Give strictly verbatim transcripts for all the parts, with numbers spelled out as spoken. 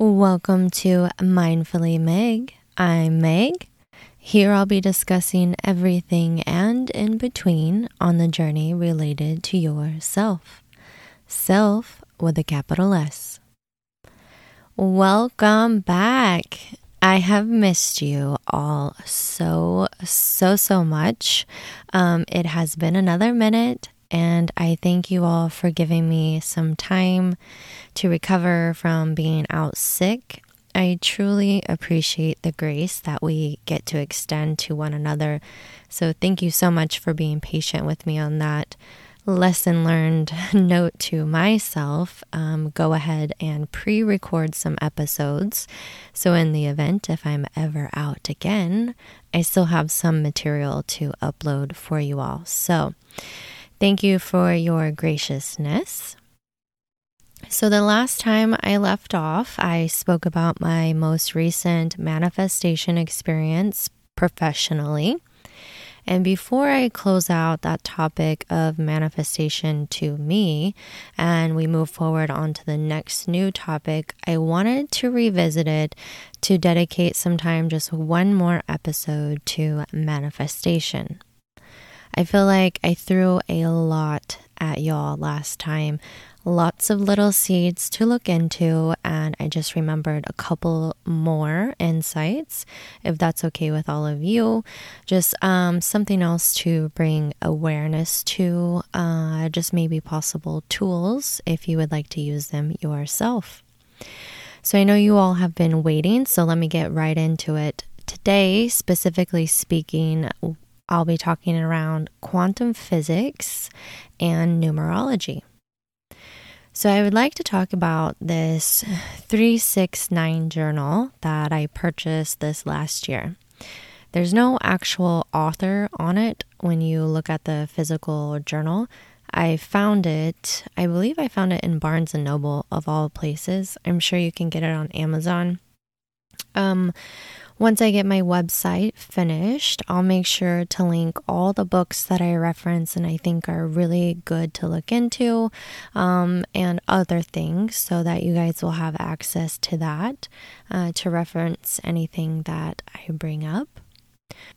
Welcome to Mindfully Meg. I'm Meg. Here I'll be discussing everything and in between on the journey related to your self. Self with a capital S. Welcome back. I have missed you all so, so, so much. Um, it has been another minute. And I thank you all for giving me some time to recover from being out sick. I truly appreciate the grace that we get to extend to one another. So thank you so much for being patient with me on that lesson learned note to myself. Um, go ahead and pre-record some episodes. So in the event, if I'm ever out again, I still have some material to upload for you all. So thank you for your graciousness. So the last time I left off, I spoke about my most recent manifestation experience professionally. And before I close out that topic of manifestation to me, and we move forward onto the next new topic, I wanted to revisit it to dedicate some time, just one more episode to manifestation. I feel like I threw a lot at y'all last time, lots of little seeds to look into, and I just remembered a couple more insights, if that's okay with all of you. Just um, something else to bring awareness to, uh, just maybe possible tools if you would like to use them yourself. So I know you all have been waiting, so let me get right into it. Today, specifically speaking, I'll be talking around quantum physics and numerology. So I would like to talk about this three sixty-nine journal that I purchased this last year. There's no actual author on it when you look at the physical journal. I found it, I believe I found it in Barnes and Noble of all places. I'm sure you can get it on Amazon. Um... Once I get my website finished, I'll make sure to link all the books that I reference and I think are really good to look into, um, and other things, so that you guys will have access to that, uh, to reference anything that I bring up.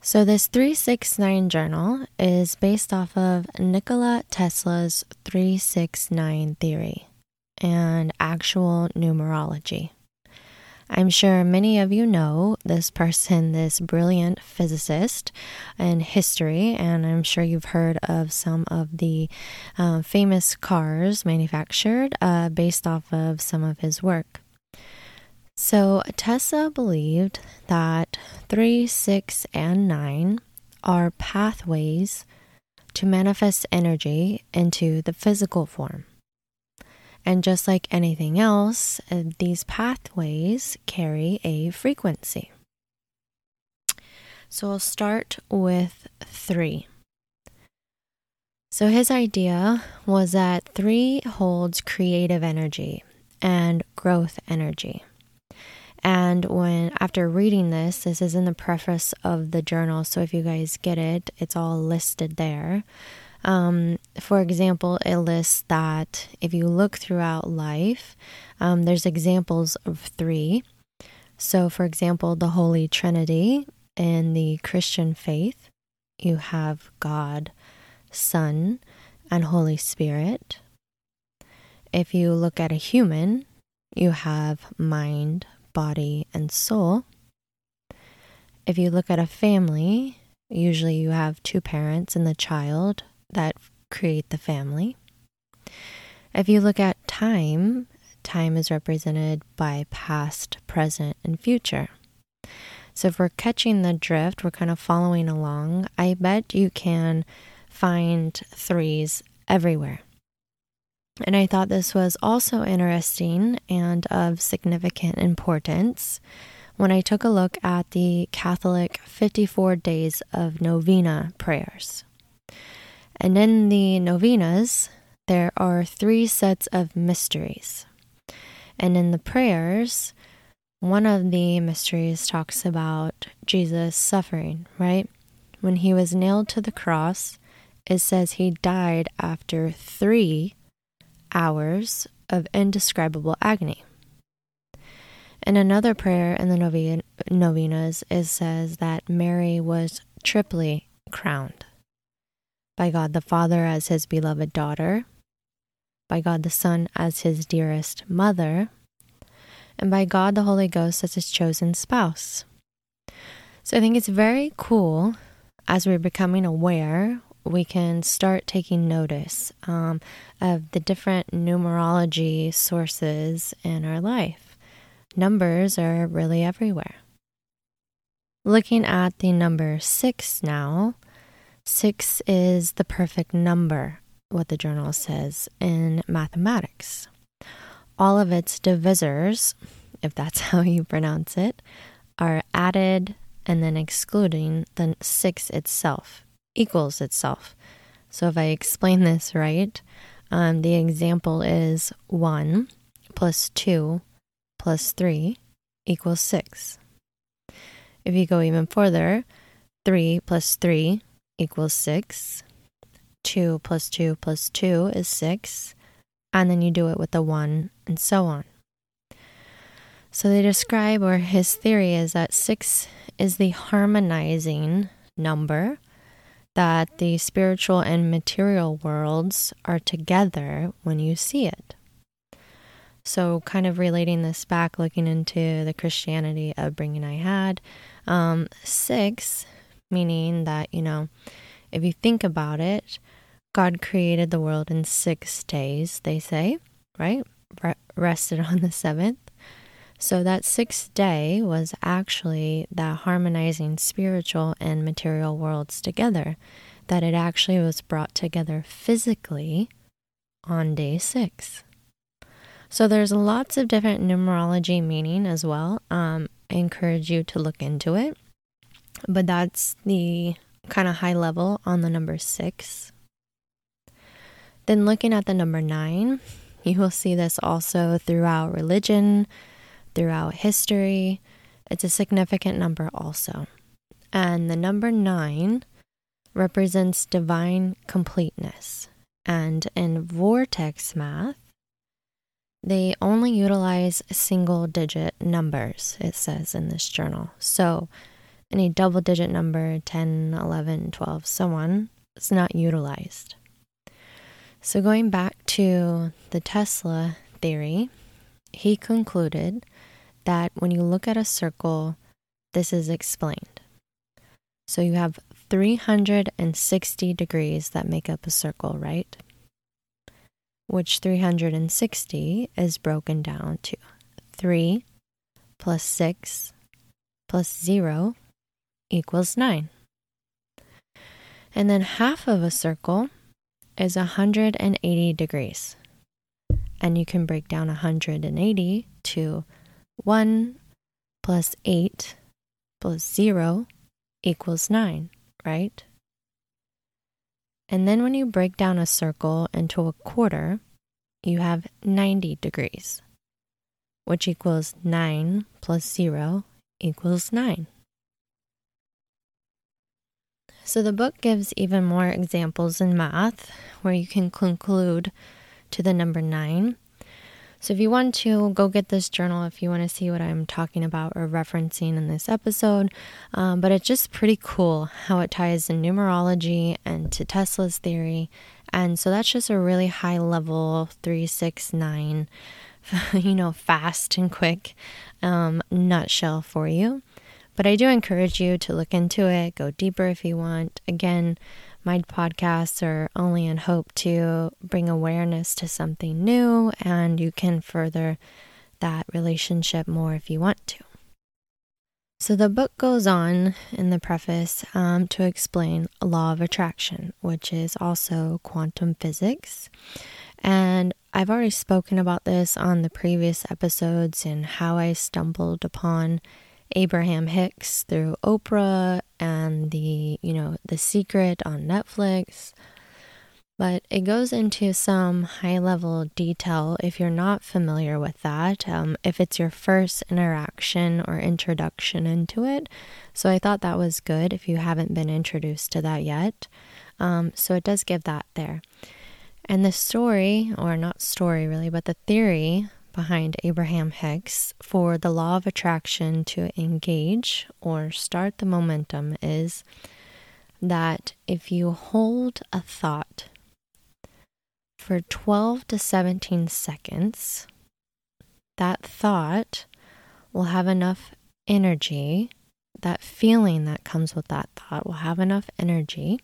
So this three sixty-nine journal is based off of Nikola Tesla's three sixty-nine theory and actual numerology. I'm sure many of you know this person, this brilliant physicist in history, and I'm sure you've heard of some of the uh, famous cars manufactured uh, based off of some of his work. So Tesla believed that three, six, and nine are pathways to manifest energy into the physical form. And just like anything else, these pathways carry a frequency. So I'll start with three. So his idea was that three holds creative energy and growth energy. And when, after reading this, this is in the preface of the journal, so if you guys get it, it's all listed there. Um, for example, it lists that if you look throughout life, um, there's examples of three. So, for example, the Holy Trinity in the Christian faith, you have God, Son, and Holy Spirit. If you look at a human, you have mind, body, and soul. If you look at a family, usually you have two parents and the child that create the family. If you look at time, time is represented by past, present, and future. So if we're catching the drift, we're kind of following along, I bet you can find threes everywhere. And I thought this was also interesting and of significant importance when I took a look at the Catholic fifty-four days of Novena prayers. And in the novenas, there are three sets of mysteries. And in the prayers, one of the mysteries talks about Jesus' suffering, right? When he was nailed to the cross, it says he died after three hours of indescribable agony. And another prayer in the noven- novenas is says that Mary was triply crowned by God the Father as his beloved daughter, by God the Son as his dearest mother, and by God the Holy Ghost as his chosen spouse. So I think it's very cool, as we're becoming aware, we can start taking notice um, of the different numerology sources in our life. Numbers are really everywhere. Looking at the number six now, six is the perfect number, what the journal says, in mathematics. All of its divisors, if that's how you pronounce it, are added and then excluding the six itself, equals itself. So if I explain this right, um, the example is one plus two plus three equals six. If you go even further, three plus three equals six. two plus two plus two is six. And then you do it with the one and so on. So they describe, or his theory is that six is the harmonizing number, that the spiritual and material worlds are together when you see it. So kind of relating this back, looking into the Christianity upbringing I had, um, six, meaning that, you know, if you think about it, God created the world in six days, they say, right? Re- rested on the seventh. So that sixth day was actually that harmonizing spiritual and material worlds together, that it actually was brought together physically on day six. So there's lots of different numerology meaning as well. Um, I encourage you to look into it. But that's the kind of high level on the number six. Then looking at the number nine, you will see this also throughout religion, throughout history. It's a significant number also. And the number nine represents divine completeness. And in vortex math, they only utilize single digit numbers, it says in this journal. So any double digit number, ten, eleven, twelve, so on, it's not utilized. So going back to the Tesla theory, he concluded that when you look at a circle, this is explained. So you have three hundred sixty degrees that make up a circle, right? Which three hundred sixty is broken down to three plus six plus zero equals nine. And then half of a circle is one hundred eighty degrees. And you can break down one hundred eighty to one plus eight plus zero equals nine, right? And then when you break down a circle into a quarter, you have ninety degrees, which equals nine plus zero equals nine. So the book gives even more examples in math where you can conclude to the number nine. So if you want to, go get this journal if you want to see what I'm talking about or referencing in this episode. Um, but it's just pretty cool how it ties to numerology and to Tesla's theory. And so that's just a really high level three, six, nine, you know, fast and quick um, nutshell for you. But I do encourage you to look into it, go deeper if you want. Again, my podcasts are only in hope to bring awareness to something new, and you can further that relationship more if you want to. So the book goes on in the preface um, to explain law of attraction, which is also quantum physics. And I've already spoken about this on the previous episodes and how I stumbled upon Abraham Hicks through Oprah and the, you know, The Secret on Netflix. But it goes into some high-level detail if you're not familiar with that, um, if it's your first interaction or introduction into it. So I thought that was good if you haven't been introduced to that yet. Um, so it does give that there. And the story, or not story really, but the theory behind Abraham Hicks for the law of attraction to engage or start the momentum is that if you hold a thought for twelve to seventeen seconds, that thought will have enough energy, that feeling that comes with that thought will have enough energy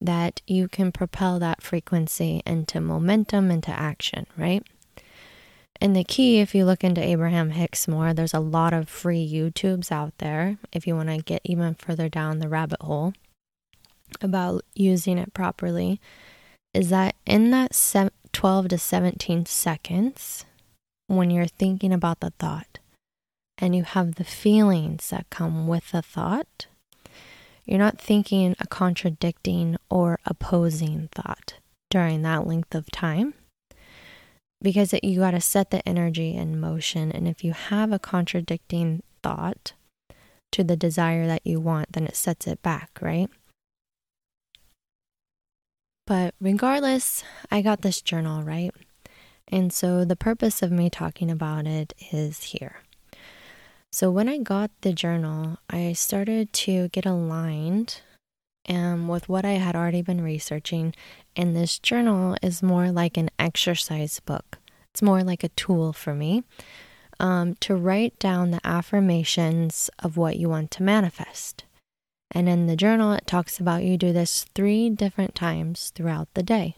that you can propel that frequency into momentum, into action, right? And the key, if you look into Abraham Hicks more, there's a lot of free YouTubes out there if you want to get even further down the rabbit hole about using it properly, is that in that twelve to seventeen seconds, when you're thinking about the thought and you have the feelings that come with the thought, you're not thinking a contradicting or opposing thought during that length of time, because it, you got to set the energy in motion. And if you have a contradicting thought to the desire that you want, then it sets it back, right? But regardless, I got this journal, right? And so the purpose of me talking about it is here. So when I got the journal, I started to get aligned um, with what I had already been researching. And this journal is more like an exercise book. It's more like a tool for me um, to write down the affirmations of what you want to manifest. And in the journal, it talks about you do this three different times throughout the day.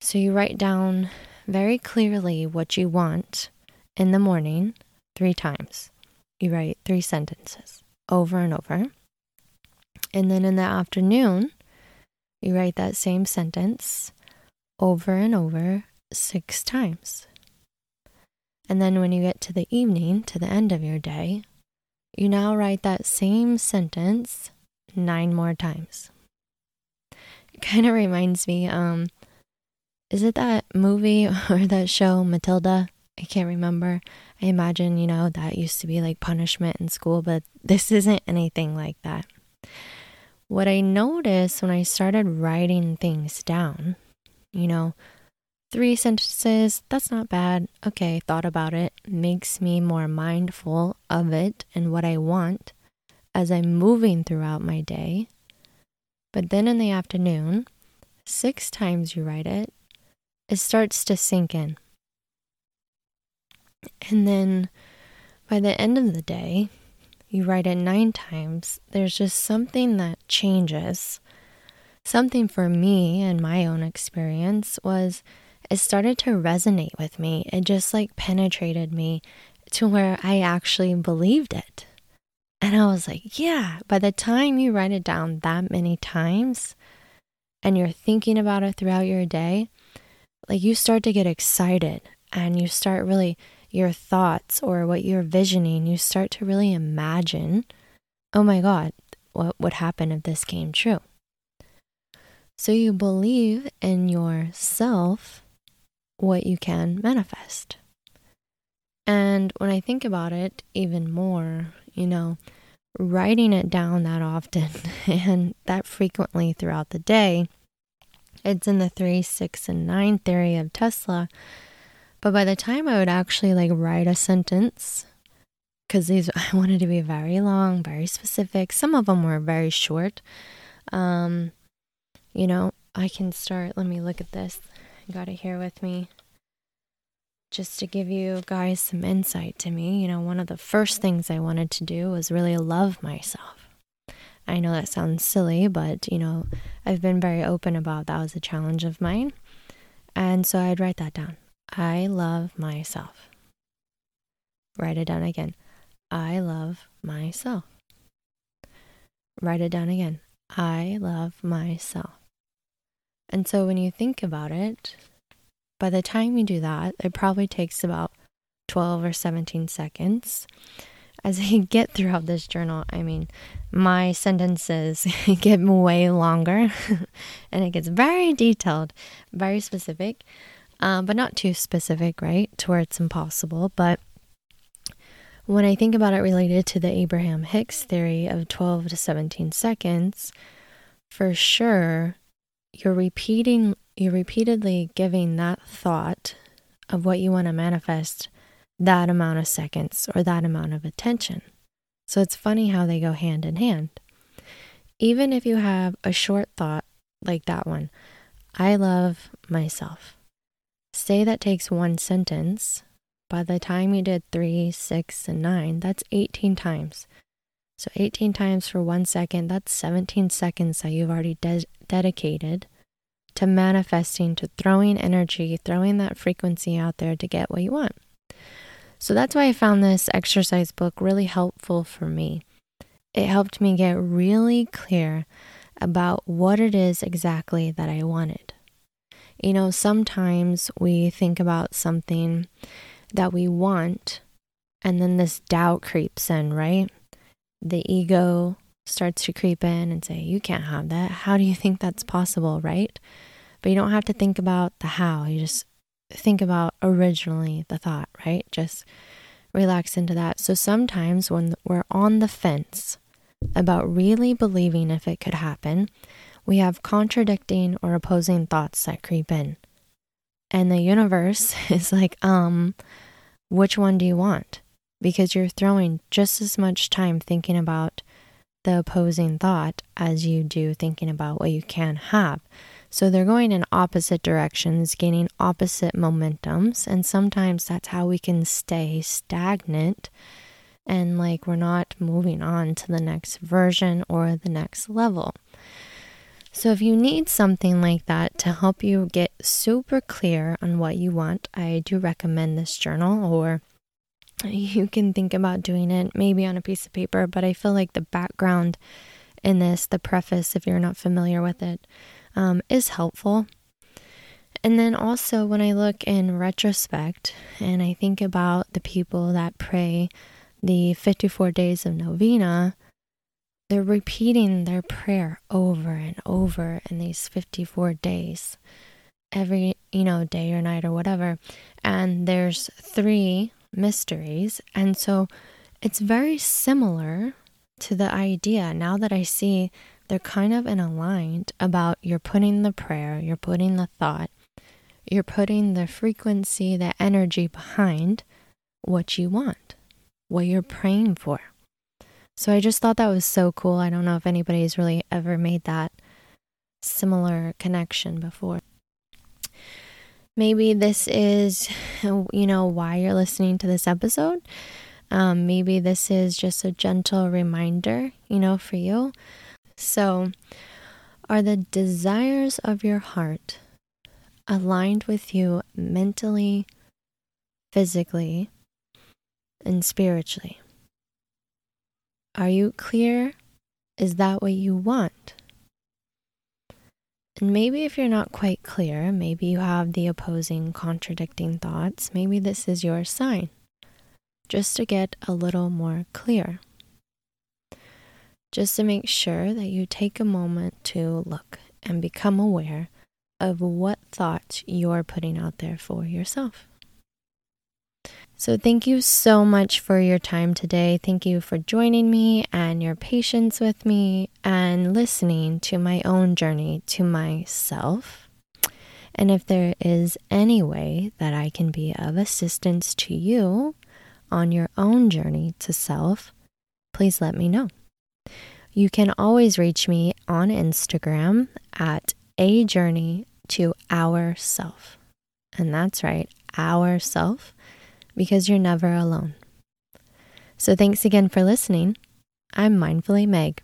So you write down very clearly what you want in the morning three times. You write three sentences over and over. And then in the afternoon, you write that same sentence over and over six times. And then when you get to the evening, to the end of your day, you now write that same sentence nine more times. It kind of reminds me, um, is it that movie or that show, Matilda? I can't remember. I imagine, you know, that used to be like punishment in school, but this isn't anything like that. What I noticed when I started writing things down, you know, three sentences, that's not bad. Okay, thought about it. Makes me more mindful of it and what I want as I'm moving throughout my day. But then in the afternoon, six times you write it, it starts to sink in. And then by the end of the day, you write it nine times. There's just something that changes. Something for me and my own experience was it started to resonate with me. It just like penetrated me to where I actually believed it. And I was like, yeah, by the time you write it down that many times and you're thinking about it throughout your day, like you start to get excited and you start really, your thoughts or what you're visioning, you start to really imagine, oh my God, what would happen if this came true? So you believe in yourself what you can manifest. And when I think about it even more, you know, writing it down that often and that frequently throughout the day, it's in the three, six, and nine theory of Tesla. But by the time I would actually like write a sentence, because these I wanted to be very long, very specific. Some of them were very short. Um, you know, I can start. Let me look at this. I got it here with me, just to give you guys some insight to me. You know, one of the first things I wanted to do was really love myself. I know that sounds silly, but you know, I've been very open about that was a challenge of mine, and so I'd write that down. I love myself. Write it down again. I love myself. Write it down again. I love myself. And so when you think about it, by the time you do that, it probably takes about twelve or seventeen seconds. As I get throughout this journal, I mean, my sentences get way longer and it gets very detailed, very specific. Um, but not too specific, right? To where it's impossible. But when I think about it related to the Abraham Hicks theory of twelve to seventeen seconds, for sure, you're repeating, you're repeatedly giving that thought of what you want to manifest that amount of seconds or that amount of attention. So it's funny how they go hand in hand. Even if you have a short thought like that one, I love myself. Say that takes one sentence. By the time you did three, six, and nine, that's eighteen times. So eighteen times for one second, that's seventeen seconds that you've already de- dedicated to manifesting, to throwing energy, throwing that frequency out there to get what you want. So that's why I found this exercise book really helpful for me. It helped me get really clear about what it is exactly that I wanted. You know, sometimes we think about something that we want, and then this doubt creeps in, right? The ego starts to creep in and say, you can't have that. How do you think that's possible, right? But you don't have to think about the how. You just think about originally the thought, right? Just relax into that. So sometimes when we're on the fence about really believing if it could happen, we have contradicting or opposing thoughts that creep in. And the universe is like, um, which one do you want? Because you're throwing just as much time thinking about the opposing thought as you do thinking about what you can have. So they're going in opposite directions, gaining opposite momentums. And sometimes that's how we can stay stagnant and like we're not moving on to the next version or the next level. So if you need something like that to help you get super clear on what you want, I do recommend this journal, or you can think about doing it maybe on a piece of paper. But I feel like the background in this, the preface, if you're not familiar with it, um, is helpful. And then also when I look in retrospect and I think about the people that pray the fifty-four days of Novena, they're repeating their prayer over and over in these fifty-four days, every, you know, day or night or whatever. And there's three mysteries. And so it's very similar to the idea. Now that I see they're kind of in aligned about you're putting the prayer, you're putting the thought, you're putting the frequency, the energy behind what you want, what you're praying for. So I just thought that was so cool. I don't know if anybody's really ever made that similar connection before. Maybe this is, you know, why you're listening to this episode. Um, maybe this is just a gentle reminder, you know, for you. So, are the desires of your heart aligned with you mentally, physically, and spiritually? Are you clear? Is that what you want? And maybe if you're not quite clear, maybe you have the opposing, contradicting thoughts, maybe this is your sign, just to get a little more clear. Just to make sure that you take a moment to look and become aware of what thoughts you're putting out there for yourself. So thank you so much for your time today. Thank you for joining me and your patience with me and listening to my own journey to myself. And if there is any way that I can be of assistance to you on your own journey to self, please let me know. You can always reach me on Instagram at A Journey to Our Self. And that's right, Our Self. Because you're never alone. So thanks again for listening. I'm Mindfully Meg.